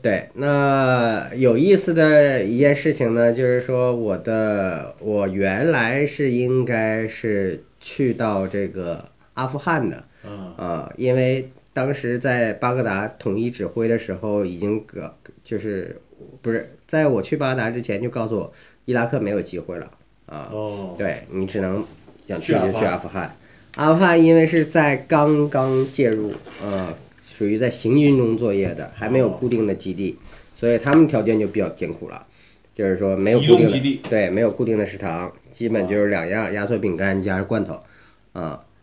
对，那有意思的一件事情呢，就是说我原来是应该是去到这个阿富汗的，因为当时在巴格达统一指挥的时候，已经就是不是在我去巴格达之前就告诉我，伊拉克没有机会了啊，对你只能想去就去阿富汗。阿富汗因为是在刚刚介入，属于在行军中作业的，还没有固定的基地，所以他们条件就比较艰苦了，就是说没有固定的，对，没有固定的食堂，基本就是两样压缩饼干加罐头，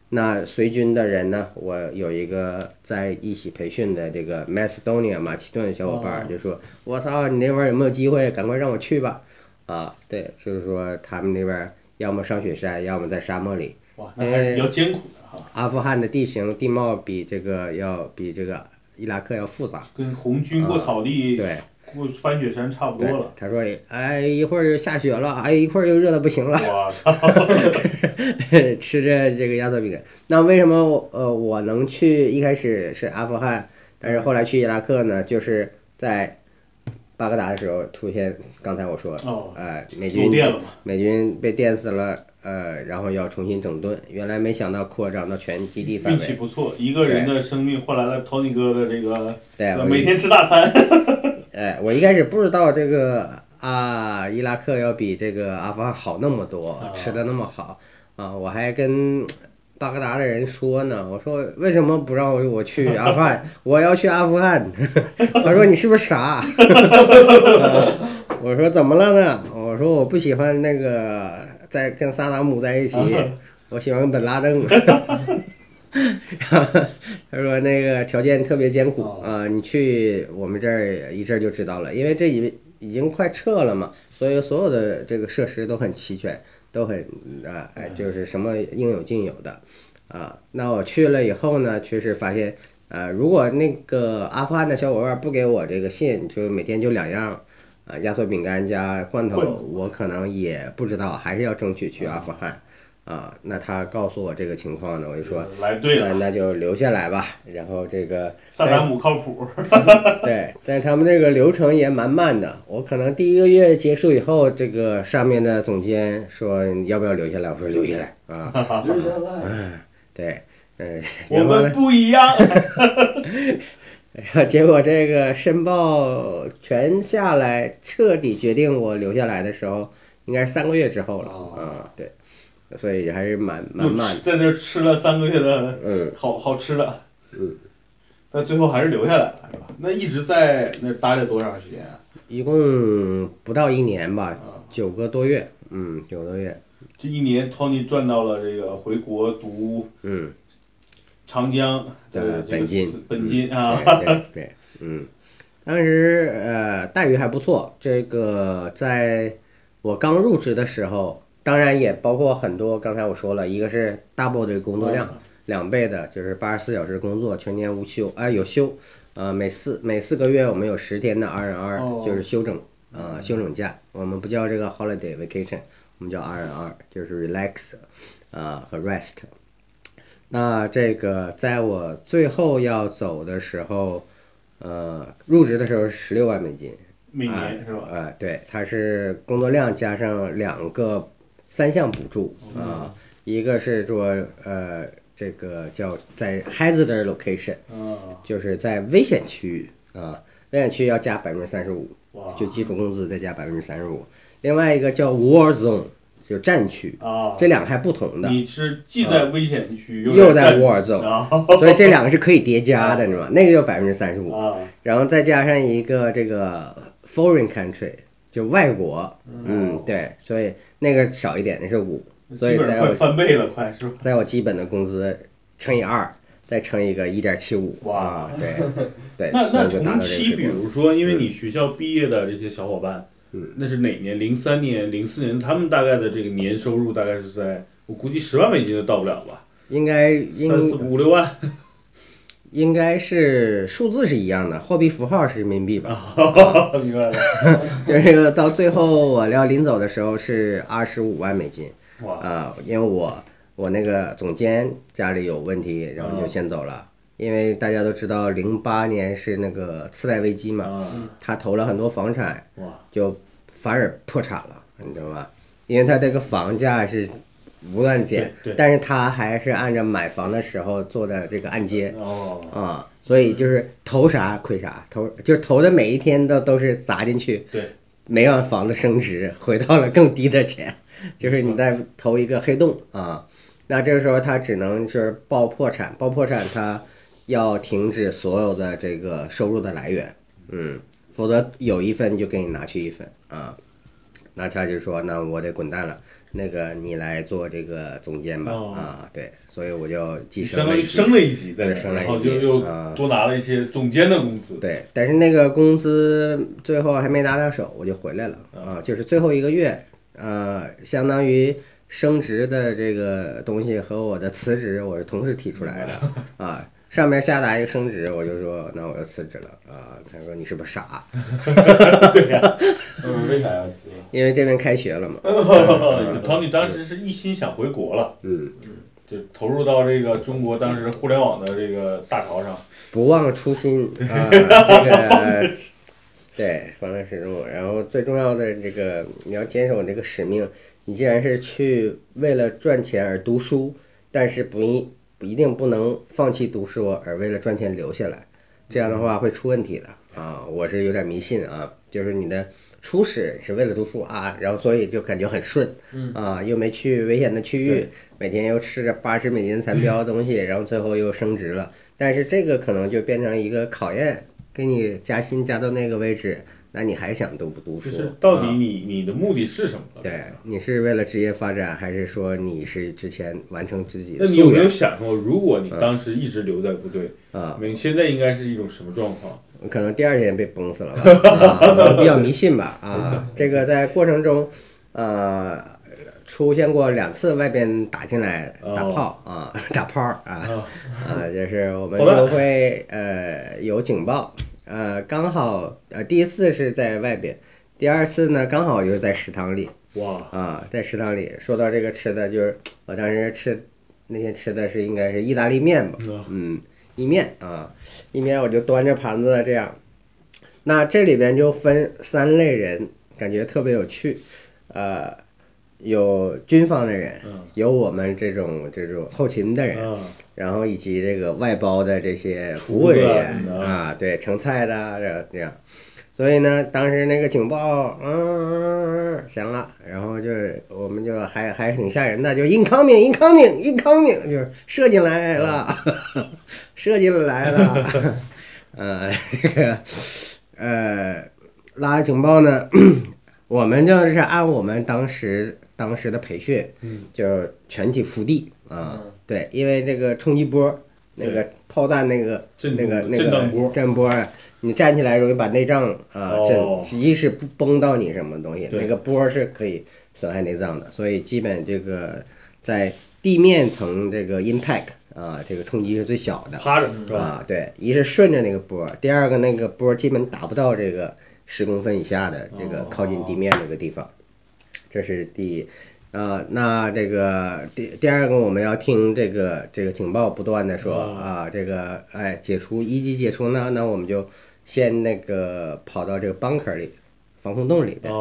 那随军的人呢，我有一个在一起培训的这个 Macedonia 马其顿的小伙伴就说：“我操，你那边有没有机会？赶快让我去吧！”啊，对，就是说他们那边要么上雪山，要么在沙漠里。哇，那还是比较艰苦的哈。阿富汗的地形地貌比这个伊拉克要复杂，跟红军过草地、对过翻雪山差不多了。他说：“哎，一会儿又下雪了，哎，一会儿又热的不行了。”我操！吃着这个压缩饼干。那为什么我能去？一开始是阿富汗，但是后来去伊拉克呢，就是在巴格达的时候出现刚才我说，美军被电死了。然后要重新整顿，原来没想到扩张到全基地范围。运气不错，一个人的生命换来了 Tony 哥的这个，每天吃大餐。我一开始不知道这个伊拉克要比这个阿富汗好那么多，吃的那么好啊！我还跟巴格达的人说呢，我说为什么不让我去阿富汗？我要去阿富汗。他说你是不是傻？我说怎么了呢？我说我不喜欢那个。在跟萨达姆在一起，我喜欢跟本拉登。他说那个条件特别艰苦你去我们这儿一阵就知道了，因为这已经快撤了嘛，所以所有的这个设施都很齐全，都很就是什么应有尽有的那我去了以后呢，确实发现如果那个阿富汗的小伙伴不给我这个信，就每天就两样。压缩饼干加罐头，我可能也不知道，还是要争取去阿富汗那他告诉我这个情况呢，我就说来对了，那就留下来吧。然后这个萨达姆靠谱。对，但他们这个流程也蛮慢的，我可能第一个月结束以后，这个上面的总监说要不要留下来，我说留下来留下来对我们不一样。结果这个申报全下来，彻底决定我留下来的时候，应该是3个月之后了对，所以还是蛮慢的。在这吃了3个月的，好吃的，但最后还是留下来了，是吧？那一直在那待了多长时间啊？一共不到1年吧，9个多月，9个多月。这1年 ，Tony 赚到了这个回国读长江的本金对，当时待遇还不错。这个在我刚入职的时候，当然也包括很多，刚才我说了一个是 double 的工作量，2倍的，就是84小时工作，全年无休，有休，每四个月我们有10天的 R&R，就是休整休整假，我们不叫这个 holiday vacation， 我们叫 R&R， 就是 relax 和 rest。那这个在我最后要走的时候，入职的时候是16万美金，每年是吧？对，它是工作量加上3项补助一个是说这个叫在 hazd location，就是在危险区域危险区要加35%，就基础工资再加35%。另外一个叫 war zone。就战区这两个还不同的，你是既在危险区又在 war zone，所以这两个是可以叠加的，你知道吗？那个就35%，然后再加上一个这个 foreign country， 就外国，对，所以那个少一点，那是5，所以在我翻倍了，快是吧？在我基本的工资乘以2，再乘一个1.75，对，那同期，比如说，因为你学校毕业的这些小伙伴。那是哪年？03年、04年，他们大概的这个年收入大概是在，我估计10万美金都到不了吧？应该3、4、5、6万，应该是数字是一样的，货币符号是人民币吧？明白了。这个到最后我要临走的时候是25万美金，因为我那个总监家里有问题，然后就先走了。因为大家都知道08年是那个次贷危机嘛，他投了很多房产，就反而破产了，你知道吗？因为他这个房价是无断减，但是他还是按照买房的时候做的这个按揭，所以就是投啥亏啥，投的每一天都是砸进去，对，没让房子升值，回到了更低的钱，就是你在投一个黑洞啊。那这个时候他只能是爆破产，爆破产他要停止所有的这个收入的来源，否则有一份就给你拿去一份啊。那他就说，那我得滚蛋了，那个你来做这个总监吧，啊，对，所以我就继续升了一级，在这，然后就又多拿了一些总监的工资，对，但是那个工资最后还没拿到手，我就回来了啊，就是最后一个月，相当于升职的这个东西和我的辞职我是同时提出来的啊。上面下达一个升职，我就说那我要辞职了啊！他说你是不是傻？对呀，为啥要辞？因为这边开学了嘛。Tony 当时是一心想回国了，就投入到这个中国当时互联网的这个大潮上，不忘初心啊！对，方向始终。然后最重要的这个，你要坚守这个使命。你既然是去为了赚钱而读书，但是不一定不能放弃读书而为了赚钱留下来，这样的话会出问题的啊！我是有点迷信啊，就是你的初始是为了读书啊，然后所以就感觉很顺啊，又没去危险的区域，每天又吃着80美金残标的东西，然后最后又升职了，但是这个可能就变成一个考验，给你加薪加到那个位置，那你还想读不读书？就是到底你的目的是什么？对，你是为了职业发展，还是说你是之前完成自己的？那你有没有想过，如果你当时一直留在部队啊，你现在应该是一种什么状况？可能第二天被崩死了吧，比较迷信吧啊。这个在过程中，出现过2次外边打进来打炮，就是我们都会有警报。刚好第一次是在外边，第二次呢刚好又在食堂里。在食堂里说到这个吃的，就是我当时那天吃的是应该是意大利面吧，意面我就端着盘子这样。那这里边就分3类人，感觉特别有趣，有军方的人，有我们这种后勤的人，然后以及这个外包的这些服务人员啊，对，盛菜的这样。所以呢，当时那个警报响了，然后就是我们就还挺吓人的，就 incoming 就是射进来了，拉警报呢，我们就是按我们当时的培训，就是全体伏地啊，对，因为这个冲击波，那个炮弹那个震波，你站起来容易把内脏震，一是崩到你什么东西，那个波是可以损害内脏的，所以基本这个在地面层这个 impact 啊，这个冲击是最小的，趴着啊，对，一是顺着那个波，第二个那个波基本打不到这个10公分以下的这个靠近地面这个地方。这是那这个第二个我们要听这个警报不断的说解除一级解除呢，那我们就先那个跑到这个 bunker 里，防空洞里边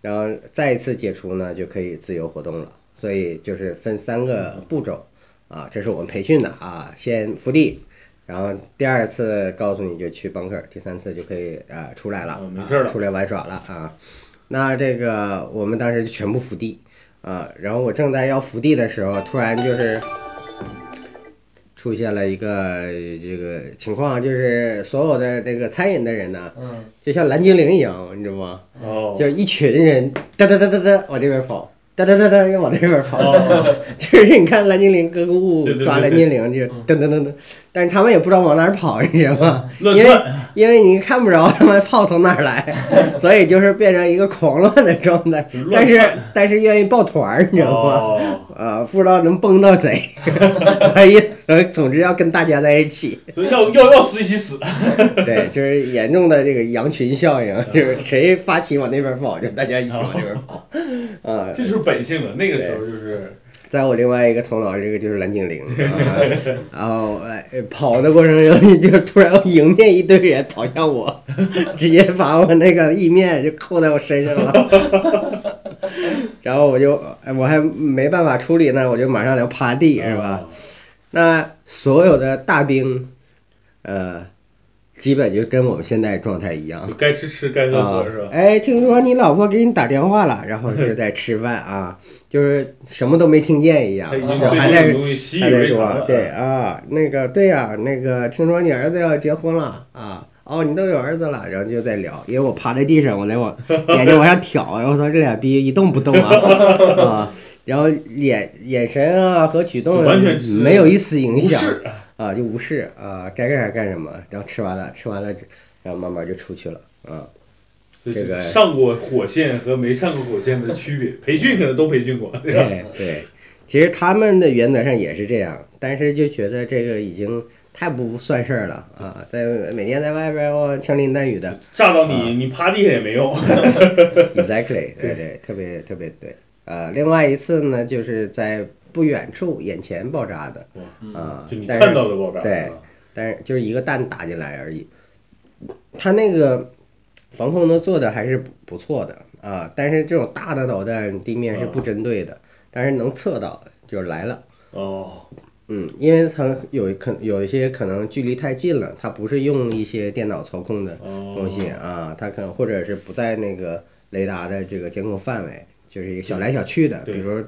然后再一次解除呢就可以自由活动了。所以就是分3个步骤啊，这是我们培训的啊，先伏地。然后第二次告诉你就去 bunker， 第三次就可以出来了，没事了，出来玩耍了啊。那这个我们当时就全部伏地啊，然后我正在要伏地的时候，突然就是出现了一个这个情况，就是所有的这个餐饮的人呢，就像蓝精灵一样，你知道吗？就一群人哒哒哒哒哒往这边跑，哒哒哒哒又往这边跑，就是你看蓝精灵各个物抓蓝精灵就噔噔噔噔，但是他们也不知道往哪儿跑，你知道吗？因为你看不着他们炮从哪儿来，所以就是变成一个狂乱的状态。但是愿意抱团，你知道吗？不知道能蹦到谁，所以总之要跟大家在一起。所以要死一起死。对，就是严重的这个羊群效应，就是谁发起往那边跑，就大家一起往那边跑。这就是本性了。那个时候就是。在我另外一个头脑，这个就是蓝精灵，然后跑的过程中，就突然迎面一堆人跑向我，直接把我那个意面就扣在我身上了，然后我还没办法处理呢，我就马上要趴地，是吧？那所有的大兵，基本就跟我们现在状态一样，该吃吃，该喝喝，是吧？哎，听说你老婆给你打电话了，然后就在吃饭啊，就是什么都没听见一样，还在说，对啊，那个对呀、啊，那个听说你儿子要结婚了啊，哦，你都有儿子了，然后就在聊，因为我趴在地上，我在往眼睛往上挑，然后说这俩逼一动不动啊啊，然后眼神啊和举动完全没有一丝影响。啊，就无视啊，该干啥干什么，然后吃完了，然后慢慢就出去了啊。这个上过火线和没上过火线的区别，培训可能都培训过。对，其实他们的原则上也是这样，但是就觉得这个已经太不算事儿了啊！在每天在外边我枪林弹雨的，炸到你，你趴地也没用。Exactly， 对，特别特别对。另外一次呢，就是在。不远处眼前爆炸的啊，就你看到的爆炸，对，但是就是一个弹打进来而已。他那个防空呢做的还是不错的啊，但是这种大的导弹地面是不针对的，但是能测到就来了哦。因为它有一些可能距离太近了，它不是用一些电脑操控的东西啊，它可能或者是不在那个雷达的这个监控范围，就是一个小来小去的，比如说。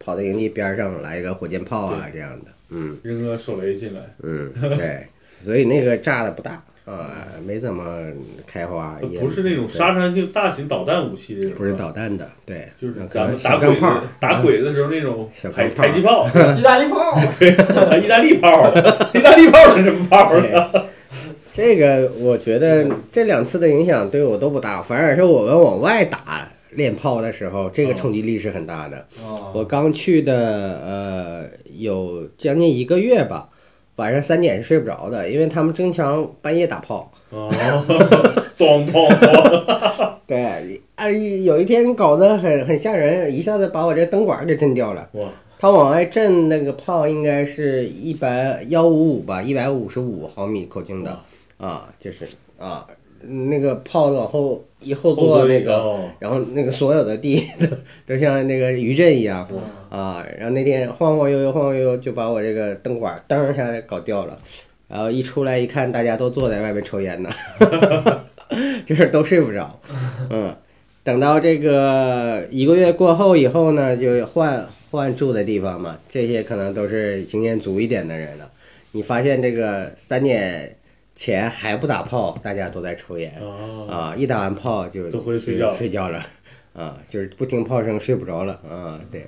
跑到营地边上来一个火箭炮啊，这样的，扔个手雷进来，对，所以那个炸的不大啊，没怎么开花，也不是那种杀伤性大型导弹武器这种，不是导弹的，对，就是咱们打鬼子的时候那种迫击炮，意大利炮，意大利炮是什么炮呢？这个我觉得这两次的影响对我都不大，反而是我们往外打。练炮的时候，这个冲击力是很大的。我刚去的，有将近一个月吧，晚上3点是睡不着的，因为他们经常半夜打炮。咚咚咚！对，有一天搞得很吓人，一下子把我这灯管给震掉了。哇！他往外震那个炮应该是155吧，155毫米口径的啊，就是啊。那个炮往后一后坐那个，然后那个所有的地都像那个余震一样啊，然后那天晃晃悠悠就把我这个灯管噔一下搞掉了，然后一出来一看，大家都坐在外面抽烟呢，就是都睡不着。等到这个一个月过后以后呢，就换住的地方嘛，这些可能都是经验足一点的人了。你发现这个3点前还不打炮，大家都在抽烟啊！一打完炮就都回去睡觉了啊，就是不听炮声睡不着了啊。对，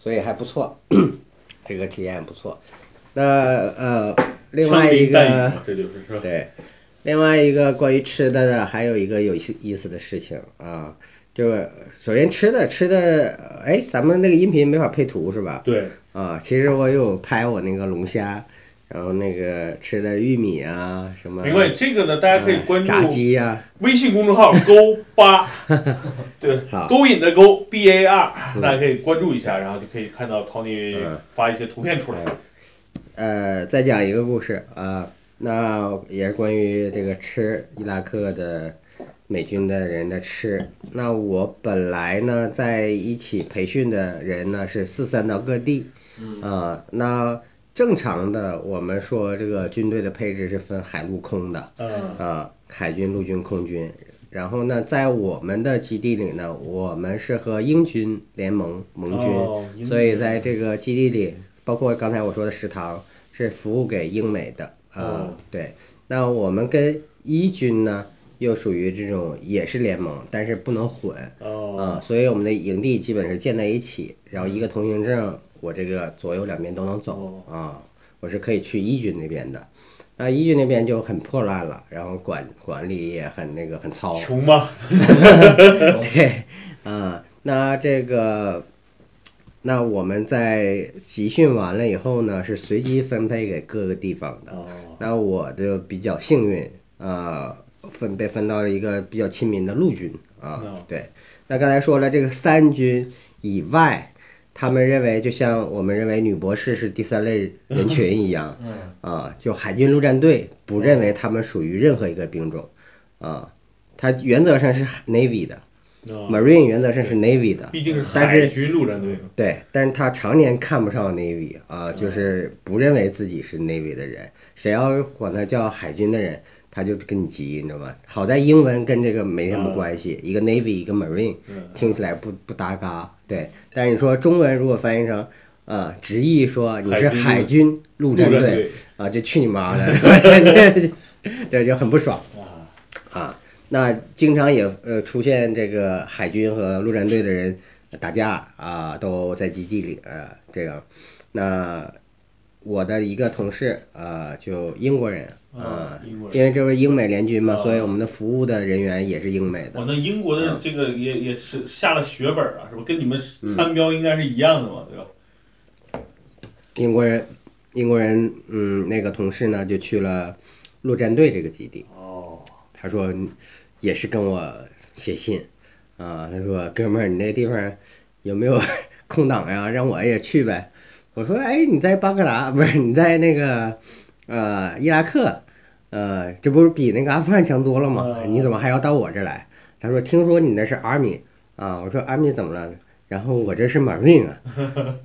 所以还不错，这个体验不错。那另外一个，这就是说对，另外一个关于吃的呢，还有一个有意思的事情啊，就是首先吃的，哎，咱们那个音频没法配图是吧？对啊，其实我有拍我那个龙虾。然后那个吃的玉米啊什么，没关系，这个呢大家可以关注炸鸡啊，微信公众号勾八，对，勾引的勾 BAR， 大家可以关注一下，然后就可以看到 Tony 发一些图片出来。再讲一个故事啊，那也是关于这个吃伊拉克的美军的人的吃。那我本来呢在一起培训的人呢是四散到各地，那。正常的，我们说这个军队的配置是分海陆空的，海军、陆军、空军。然后呢，在我们的基地里呢，我们是和英军联盟盟军，所以在这个基地里，包括刚才我说的食堂是服务给英美的对，那我们跟伊军呢，又属于这种也是联盟，但是不能混所以我们的营地基本是建在一起，然后一个通行证。我这个左右两边都能走啊，我是可以去伊军那边的，那伊军那边就很破烂了，然后管理也很那个很糙，穷吗？对啊，那这个，那我们在集训完了以后呢，是随机分配给各个地方的。那我就比较幸运啊，被分到了一个比较亲民的陆军啊。对，那刚才说了这个3军以外。他们认为就像我们认为女博士是第三类人群一样，啊，就海军陆战队不认为他们属于任何一个兵种，啊，它原则上是 Navy 的 ，Marine 原则上是 Navy 的，毕竟是海军陆战队。对，但是他常年看不上 Navy 啊，就是不认为自己是 Navy 的人，谁要管他叫海军的人，他就跟你急，你知道吗？好在英文跟这个没什么关系，一个 Navy 一个 Marine， 听起来不搭嘎。对，但是你说中文如果翻译成，直译说你是海军陆战队啊，就去你妈的，对，就很不爽啊。那经常也出现这个海军和陆战队的人打架啊，都在基地里这个。那我的一个同事就英国人啊，因为这是英美联军嘛，所以我们的服务的人员也是英美的。哦，那英国的这个也是下了血本啊，是吧？跟你们参标应该是一样的嘛，对吧？英国人，那个同事呢就去了陆战队这个基地。哦，他说也是跟我写信啊，他说哥们儿，你那地方有没有空档呀？让我也去呗。我说哎，你在巴格达不是？你在那个伊拉克。这不是比那个阿富汗强多了吗？你怎么还要到我这来？他说听说你那是 Army 啊，我说 Army 怎么了？然后我这是 Marine 啊，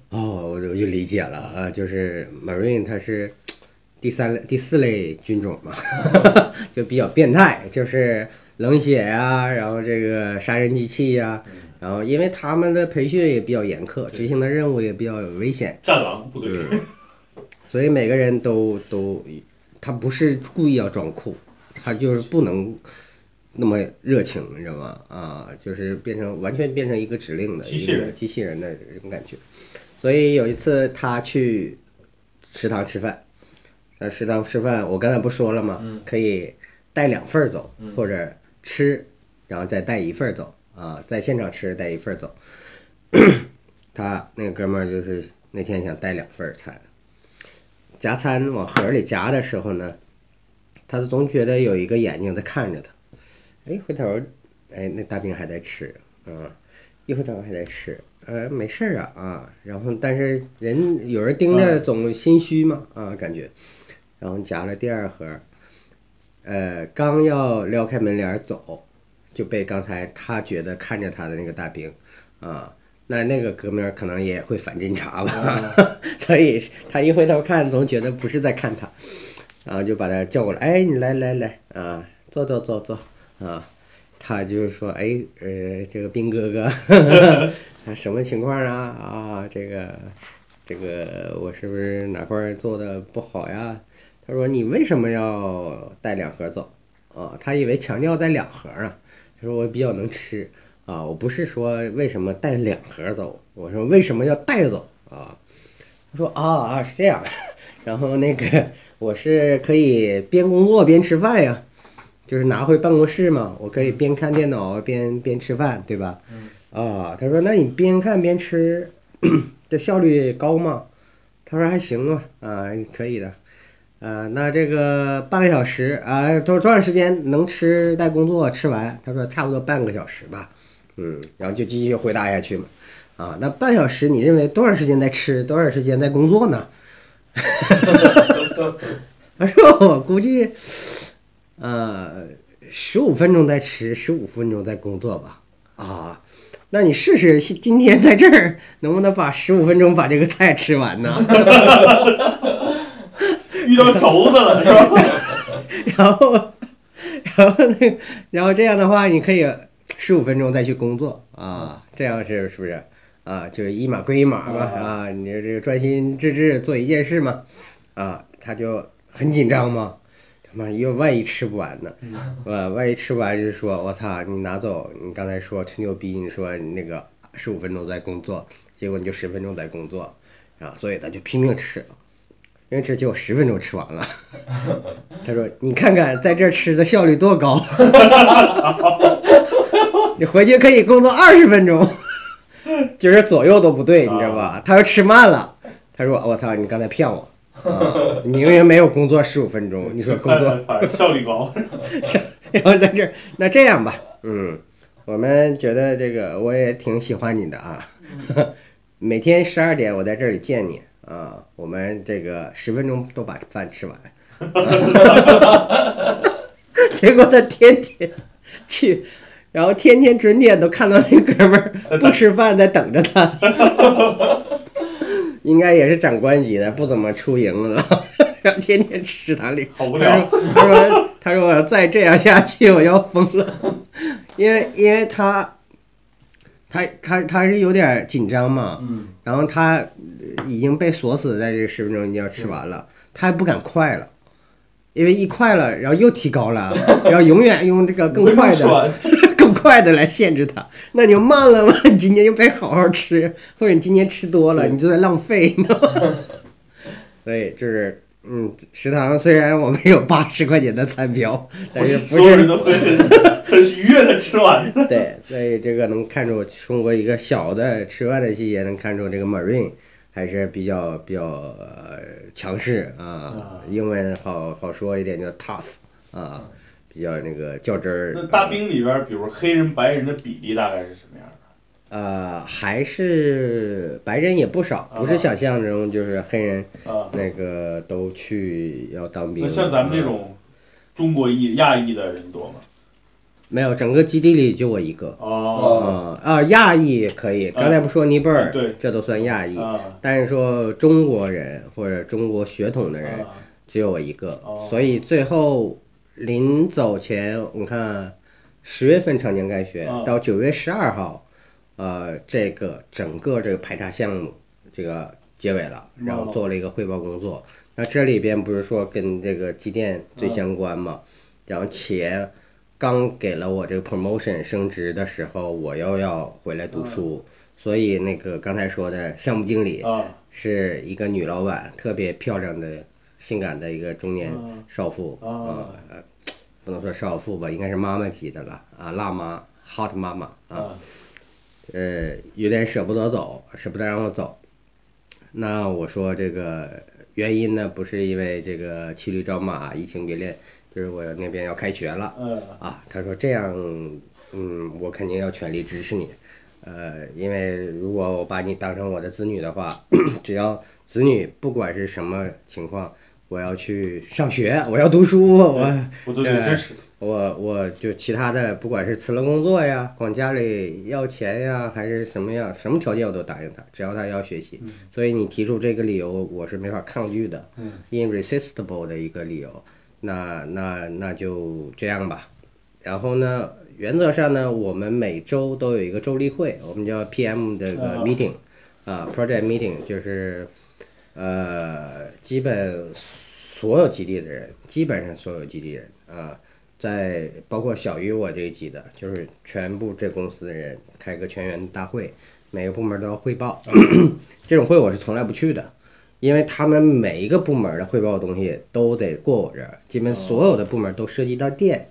哦，我就理解了啊，就是 Marine 它是第四类军种嘛，就比较变态，就是冷血啊，然后这个杀人机器啊，然后因为他们的培训也比较严苛，执行的任务也比较有危险，战狼部队，所以每个人都。他不是故意要装酷，他就是不能那么热情，你知道吗？啊，就是完全变成一个指令的机器人的这种感觉。所以有一次他去食堂吃饭，我刚才不说了吗？可以带2份走，或者吃然后再带1份走啊，在现场吃带1份走。他那个哥们儿就是那天想带2份菜。夹餐往盒里夹的时候呢，他总觉得有一个眼睛在看着他，哎，回头，哎，那大兵还在吃，一回头还在吃，没事儿啊，然后但是有人盯着总心虚嘛，啊，感觉，然后夹了第2盒，刚要撩开门帘走，就被刚才他觉得看着他的那个大兵，啊。那个哥们儿可能也会反侦查吧，所以他一回头看，总觉得不是在看他，然后就把他叫过来，哎，你来啊，坐啊，他就说，哎，这个兵哥哥，什么情况啊？这个我是不是哪块做的不好呀？他说你为什么要带2盒走？啊，他以为强调带2盒啊，他说我比较能吃。啊，我不是说为什么带2盒走，我说为什么要带走啊？他说啊是这样，然后那个我是可以边工作边吃饭呀，就是拿回办公室嘛，我可以边看电脑边吃饭，对吧？啊，他说那你边看边吃，这效率高吗？他说还行吧，啊，可以的，那这个半个小时啊，多长时间能吃带工作吃完？他说差不多半个小时吧。然后就继续回答下去嘛，啊，那半小时你认为多少时间在吃，多少时间在工作呢？他说我估计，15分钟在吃，15分钟在工作吧。啊，那你试试今天在这儿能不能把15分钟把这个菜吃完呢？遇到轴子了是吧？然后这样的话你可以。15分钟再去工作啊，这样是不是啊？就是一码归一码嘛啊，你这个专心致志做一件事嘛，啊，他就很紧张嘛，他妈又万一吃不完呢，万一吃不完就说我操，你拿走，你刚才说吹牛逼，你说你那个15分钟在工作，结果你就10分钟在工作，啊，所以他就拼命吃，因为这就10分钟吃完了，他说你看看在这吃的效率多高。你回去可以工作20分钟，就是左右都不对，你知道吧？他说吃慢了，他说我操，你刚才骗我，你明明没有工作15分钟，你说工作反正效率高。然后在这，那这样吧，我们觉得这个我也挺喜欢你的啊，每天12点我在这里见你啊，我们这个10分钟都把饭吃完。啊、结果他天天去，然后天天准点都看到那哥们儿不吃饭在等着他。应该也是长官级的，不怎么出营了，然后天天吃哪里？好无聊。他说我要再这样下去我要疯了，因为他是有点紧张嘛，然后他已经被锁死在这10分钟已经要吃完了，他还不敢快了，因为一快了然后又提高了，然后永远用这个更快的来限制他，那你就慢了嘛，你今天就别好好吃，或者你今天吃多了你就在浪费，你知道吗？所以就是食堂虽然我们有80块钱的餐标，但是不是所有人都很愉悦的吃完。对，所以这个能看出中国一个小的吃饭的细节，能看出这个 Marine 还是比较强势啊，英文好说一点叫 tough 啊。比较那个较真儿。那大兵里边，比如黑人、白人的比例大概是什么样的？还是白人也不少，不是想象中就是黑人那个都去要当兵。那像咱们这种中国裔、亚裔的人多吗？没有，整个基地里就我一个。哦啊，亚裔可以，刚才不说尼泊尔，对，这都算亚裔。但是说中国人或者中国血统的人只有我一个，所以最后。临走前，我看10月份长江开学到9月12号，这个整个这个排查项目这个结尾了，然后做了一个汇报工作。那这里边不是说跟这个机电最相关嘛？然后且刚给了我这个 promotion 升职的时候，我又要回来读书，所以那个刚才说的项目经理是一个女老板，特别漂亮的。性感的一个中年少妇不能说少妇吧，应该是妈妈级的了啊，辣妈 hot 妈妈啊，有点舍不得让我走。那我说这个原因呢，不是因为这个骑驴找马移情别恋，就是我那边要开学了啊。他说这样，我肯定要全力支持你，因为如果我把你当成我的子女的话，只要子女不管是什么情况，我要去上学，我要读书，我都支持。我就其他的，不管是辞了工作呀，管家里要钱呀，还是什么样，什么条件我都答应他，只要他要学习。所以你提出这个理由，我是没法抗拒的，irresistible 的一个理由。那就这样吧。然后呢？原则上呢，我们每周都有一个周例会，我们叫 PM 这个 meeting， project meeting， 就是基本上所有基地人在包括小于我这一级的，就是全部这公司的人开个全员大会，每个部门都要汇报。这种会我是从来不去的，因为他们每一个部门的汇报的东西都得过我这儿，基本所有的部门都涉及到电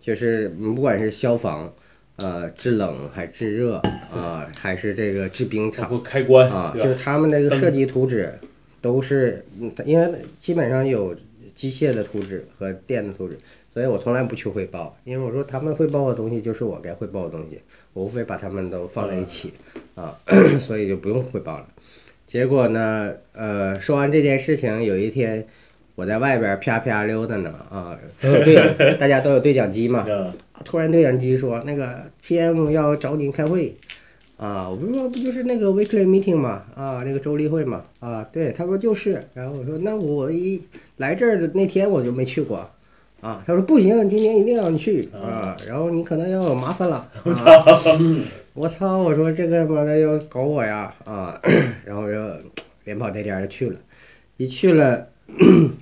就是不管是消防，制冷还制热还是这个制冰厂开关就是他们那个设计图纸都是，因为基本上有机械的图纸和电的图纸，所以我从来不去汇报，因为我说他们汇报的东西就是我该汇报的东西，我无非把他们都放在一起所以就不用汇报了。结果呢，说完这件事情，有一天。我在外边啪啪溜达呢对，大家都有对讲机嘛。突然对讲机说那个 PM 要找你开会啊，我说不就是那个 weekly meeting 嘛那个周例会嘛对，他说就是，然后我说那我一来这儿的那天我就没去过他说不行，今年一定要你去然后你可能要有麻烦了。我操！我说这个妈的要搞我呀然后就连跑带颠就去了，一去了。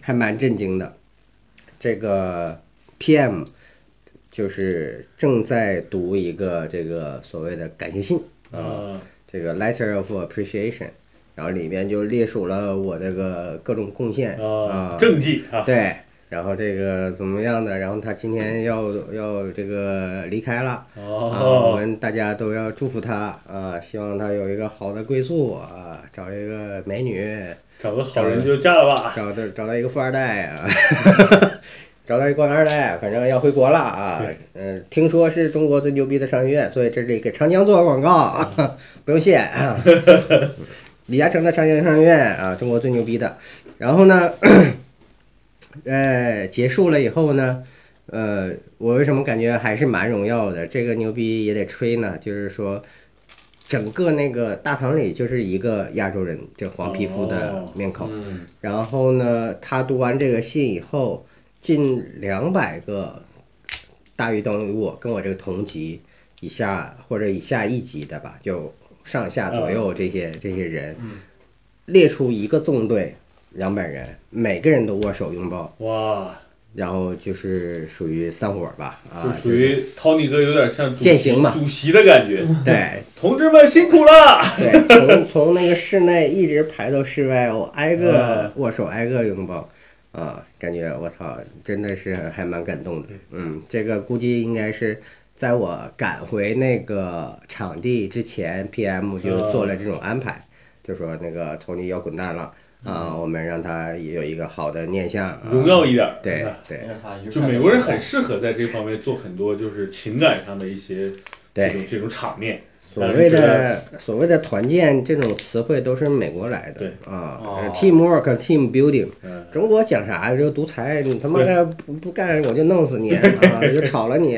还蛮震惊的，这个 PM 就是正在读一个这个所谓的感谢信这个 letter of appreciation， 然后里面就列数了我这个各种贡献政绩对，然后这个怎么样的，然后他今天要这个离开了我们大家都要祝福他希望他有一个好的归宿找一个美女。找个好人就嫁了吧，找到一个富二代找到一官员来，反正要回国了啊。听说是中国最牛逼的商学院，所以这里给长江做广告啊，不用谢啊。李嘉诚的长江商学院啊，中国最牛逼的。然后呢，结束了以后呢，我为什么感觉还是蛮荣耀的？这个牛逼也得吹呢，就是说。整个那个大堂里就是一个亚洲人，这黄皮肤的面孔。然后呢，他读完这个信以后，近200个大鱼动物跟我这个同级以下或者以下一级的吧，就上下左右这些人，列出一个纵队，200人，每个人都握手拥抱。哇！然后就是属于散伙吧，啊，就属于 Tony 哥有点像践行嘛，主席的感觉。对，同志们辛苦了。对，从那个室内一直排到室外，我挨个握手，挨个拥抱，啊，感觉我操，真的是还蛮感动的。嗯，这个估计应该是在我赶回那个场地之前 ，PM 就做了这种安排，就说那个 Tony 要滚蛋了。啊，我们让他也有一个好的念想，荣耀一点。对对，就美国人很适合在这方面做很多，就是情感上的一些这种场面。所谓的团建这种词汇都是美国来的。对啊 ，teamwork, team building。中国讲啥就独裁，你他妈不干我就弄死你啊，就炒了你。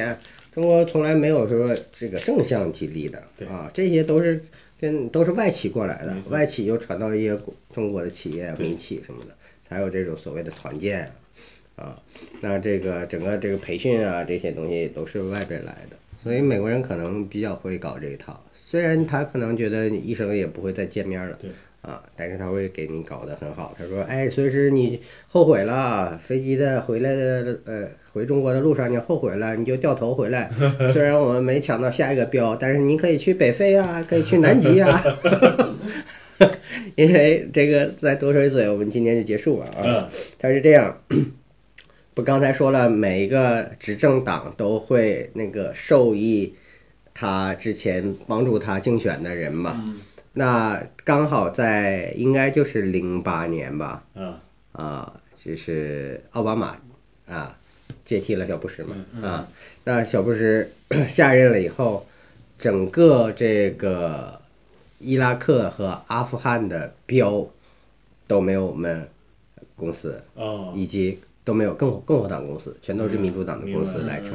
中国从来没有说这个正向激励的啊，这些都是。都是外企过来的，外企又传到一些中国的企业、民企什么的，才有这种所谓的团建啊。那这个整个这个培训啊，这些东西都是外边来的，所以美国人可能比较会搞这一套。虽然他可能觉得你一生也不会再见面了，啊，但是他会给你搞得很好。他说：“哎，随时你后悔了，飞机的回来的回中国的路上你后悔了，你就掉头回来。虽然我们没抢到下一个标，但是你可以去北非啊，可以去南极啊。因为这个再多说一嘴，我们今天就结束了啊。他是这样，不刚才说了，每一个执政党都会那个受益他之前帮助他竞选的人嘛。那刚好在应该就是08年吧。就是奥巴马啊。”接替了小布什嘛，啊，那小布什下任了以后，整个这个伊拉克和阿富汗的标都没有我们公司，以及都没有共和党公司，全都是民主党的公司来承。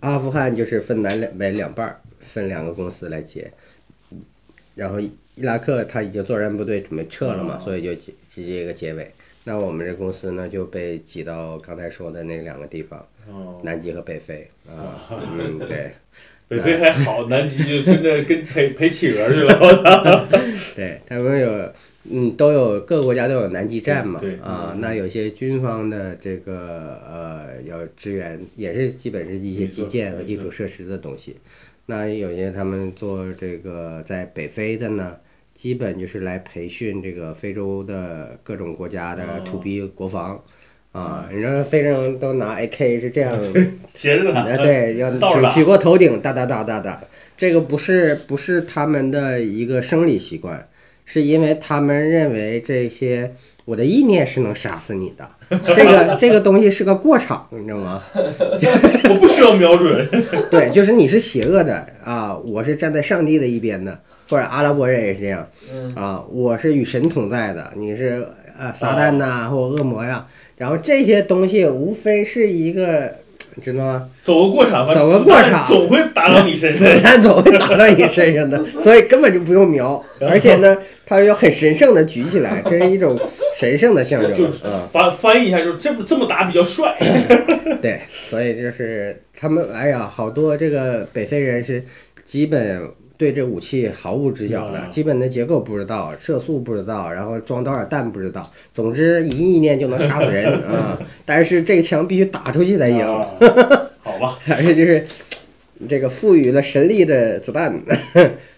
阿富汗就是分南北两半，分2个公司来接。然后伊拉克他已经作战部队准备撤了嘛，所以就直接一个结尾。那我们这公司呢就被挤到刚才说的那2个地方，南极和北非啊，对，北非还好，南极就真的跟陪企鹅去了。对，他们有都有各个国家都有南极站嘛，啊，那有些军方的这个要支援，也是基本是一些基建和基础设施的东西。那有些他们做这个在北非的呢。基本就是来培训这个非洲的各种国家的土逼国防，啊，你知道非洲人都拿 AK 是这样，斜着的，对，要举过头顶，哒哒哒哒哒，这个不是他们的一个生理习惯，是因为他们认为这些我的意念是能杀死你的，这个东西是个过场，你知道吗？我不需要瞄准，对，就是你是邪恶的啊，我是站在上帝的一边的。或者阿拉伯人也是这样，啊，我是与神同在的，你是撒旦呐，或者恶魔呀，然后这些东西无非是一个，知道吗？走个过场，总会打到你身上，子弹总会打到你身上的，所以根本就不用瞄，而且呢，它要很神圣的举起来，这是一种神圣的象征。就翻译一下，就是这么打比较帅。对，所以就是他们，哎呀，好多这个北非人是基本。对这武器毫无知晓的，基本的结构不知道，射速不知道，然后装多少弹不知道，总之一意念就能杀死人啊！但是这个枪必须打出去才赢，好吧？而且就是这个赋予了神力的子弹，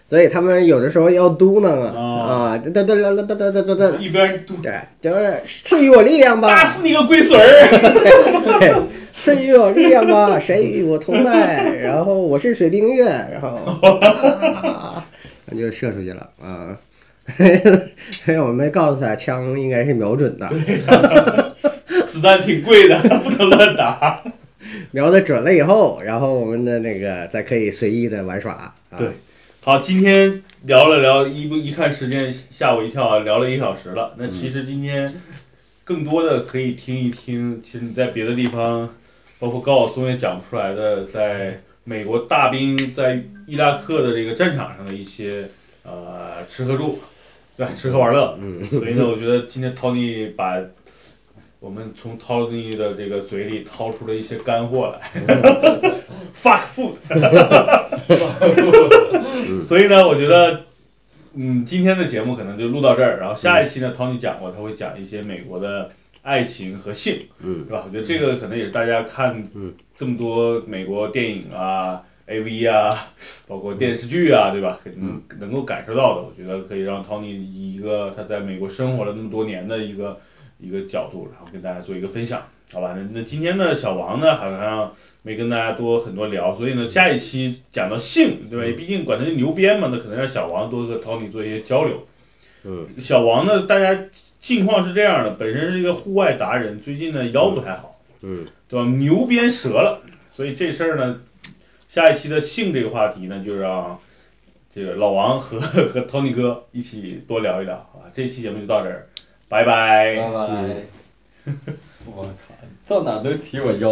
所以他们有的时候要嘟囔啊，哒哒哒哒哒哒哒，一边嘟，对，就是赐予我力量吧，打死你个龟孙儿！赐予我力量吧，谁与我同在？然后我是水冰月，然后就射出去了啊！所以我没告诉他枪应该是瞄准的。子弹挺贵的，不能乱打。瞄得准了以后，然后我们的那个再可以随意的玩耍。对，好，今天聊了聊，一看时间吓我一跳，聊了1小时了。那其实今天更多的可以听一听，其实你在别的地方，包括高晓松也讲不出来的，在美国大兵在伊拉克的这个战场上的一些吃喝住，对，吃喝玩乐。所以呢，我觉得今天 Tony 把我们从 Tony 的这个嘴里掏出了一些干货来，fuck food 。所以呢，我觉得，今天的节目可能就录到这儿。然后下一期呢 ，Tony 讲过，他会讲一些美国的爱情和性，是吧？我觉得这个可能也是大家看这么多美国电影啊、AV 啊，包括电视剧啊，对吧？能够感受到的，我觉得可以让 Tony 以一个他在美国生活了那么多年的一个角度，然后跟大家做一个分享，好吧？那今天的小王呢，好像没跟大家很多聊，所以呢，下一期讲到性，对吧？毕竟管他是牛鞭嘛，那可能让小王多和 Tony 做一些交流。小王呢，大家近况是这样的，本身是一个户外达人，最近呢腰不太好，对吧？牛鞭折了，所以这事儿呢，下一期的性这个话题呢，就让这个老王和 Tony 哥一起多聊一聊，好吧？这期节目就到这儿。拜拜，拜拜！我靠，到哪都提我腰。